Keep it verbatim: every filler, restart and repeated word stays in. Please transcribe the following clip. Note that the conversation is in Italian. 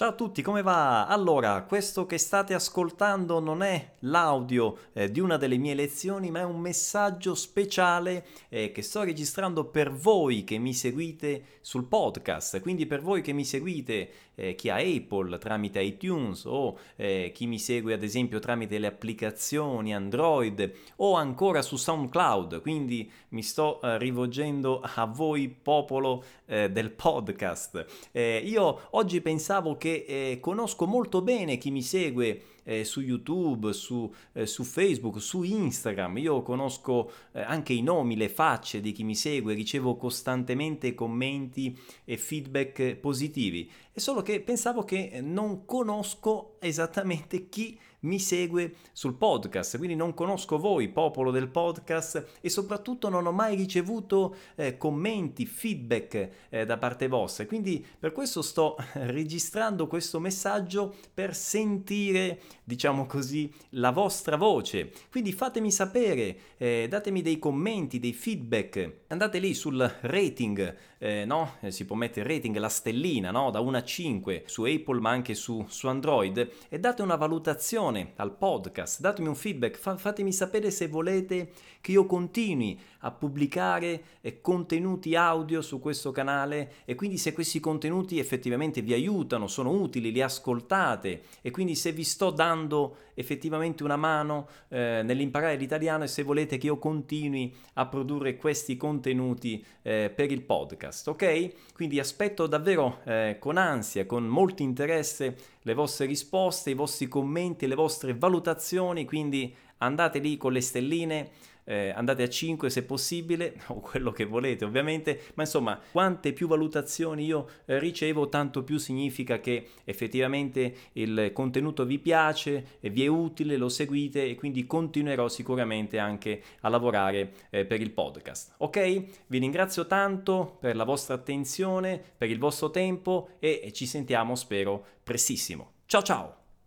Ciao a tutti, come va? Allora, questo che state ascoltando non è l'audio eh, di una delle mie lezioni, ma è un messaggio speciale eh, che sto registrando per voi che mi seguite sul podcast, quindi per voi che mi seguite eh, chi ha Apple tramite iTunes o eh, chi mi segue ad esempio tramite le applicazioni Android o ancora su SoundCloud, quindi mi sto eh, rivolgendo a voi popolo eh, del podcast. Eh, io oggi pensavo che Eh, conosco molto bene chi mi segue eh, su YouTube, su, eh, su Facebook, su Instagram. Io conosco eh, anche i nomi, le facce di chi mi segue, ricevo costantemente commenti e feedback positivi. È solo che pensavo che non conosco esattamente chi mi segue sul podcast, quindi non conosco voi, popolo del podcast, e soprattutto non ho mai ricevuto eh, commenti, feedback eh, da parte vostra. Quindi per questo sto registrando questo messaggio per sentire, diciamo così, la vostra voce. Quindi fatemi sapere, eh, datemi dei commenti, dei feedback, andate lì sul rating, eh, no? Si può mettere rating, la stellina, no? Da uno a cinque su Apple ma anche su, su Android, e date una valutazione al podcast, datemi un feedback, fa- fatemi sapere se volete che io continui a pubblicare eh, contenuti audio su questo canale, e quindi se questi contenuti effettivamente vi aiutano, sono utili, li ascoltate, e quindi se vi sto dando effettivamente una mano eh, nell'imparare l'italiano, e se volete che io continui a produrre questi contenuti eh, per il podcast, ok? Quindi aspetto davvero eh, con ansia, con molto interesse le vostre risposte, i vostri commenti, le vostre valutazioni, quindi andate lì con le stelline, eh, andate a cinque se possibile, o quello che volete ovviamente, ma insomma quante più valutazioni io eh, ricevo, tanto più significa che effettivamente il contenuto vi piace, vi è utile, lo seguite, e quindi continuerò sicuramente anche a lavorare eh, per il podcast. Ok? Vi ringrazio tanto per la vostra attenzione, per il vostro tempo, e ci sentiamo spero prestissimo. Ciao ciao!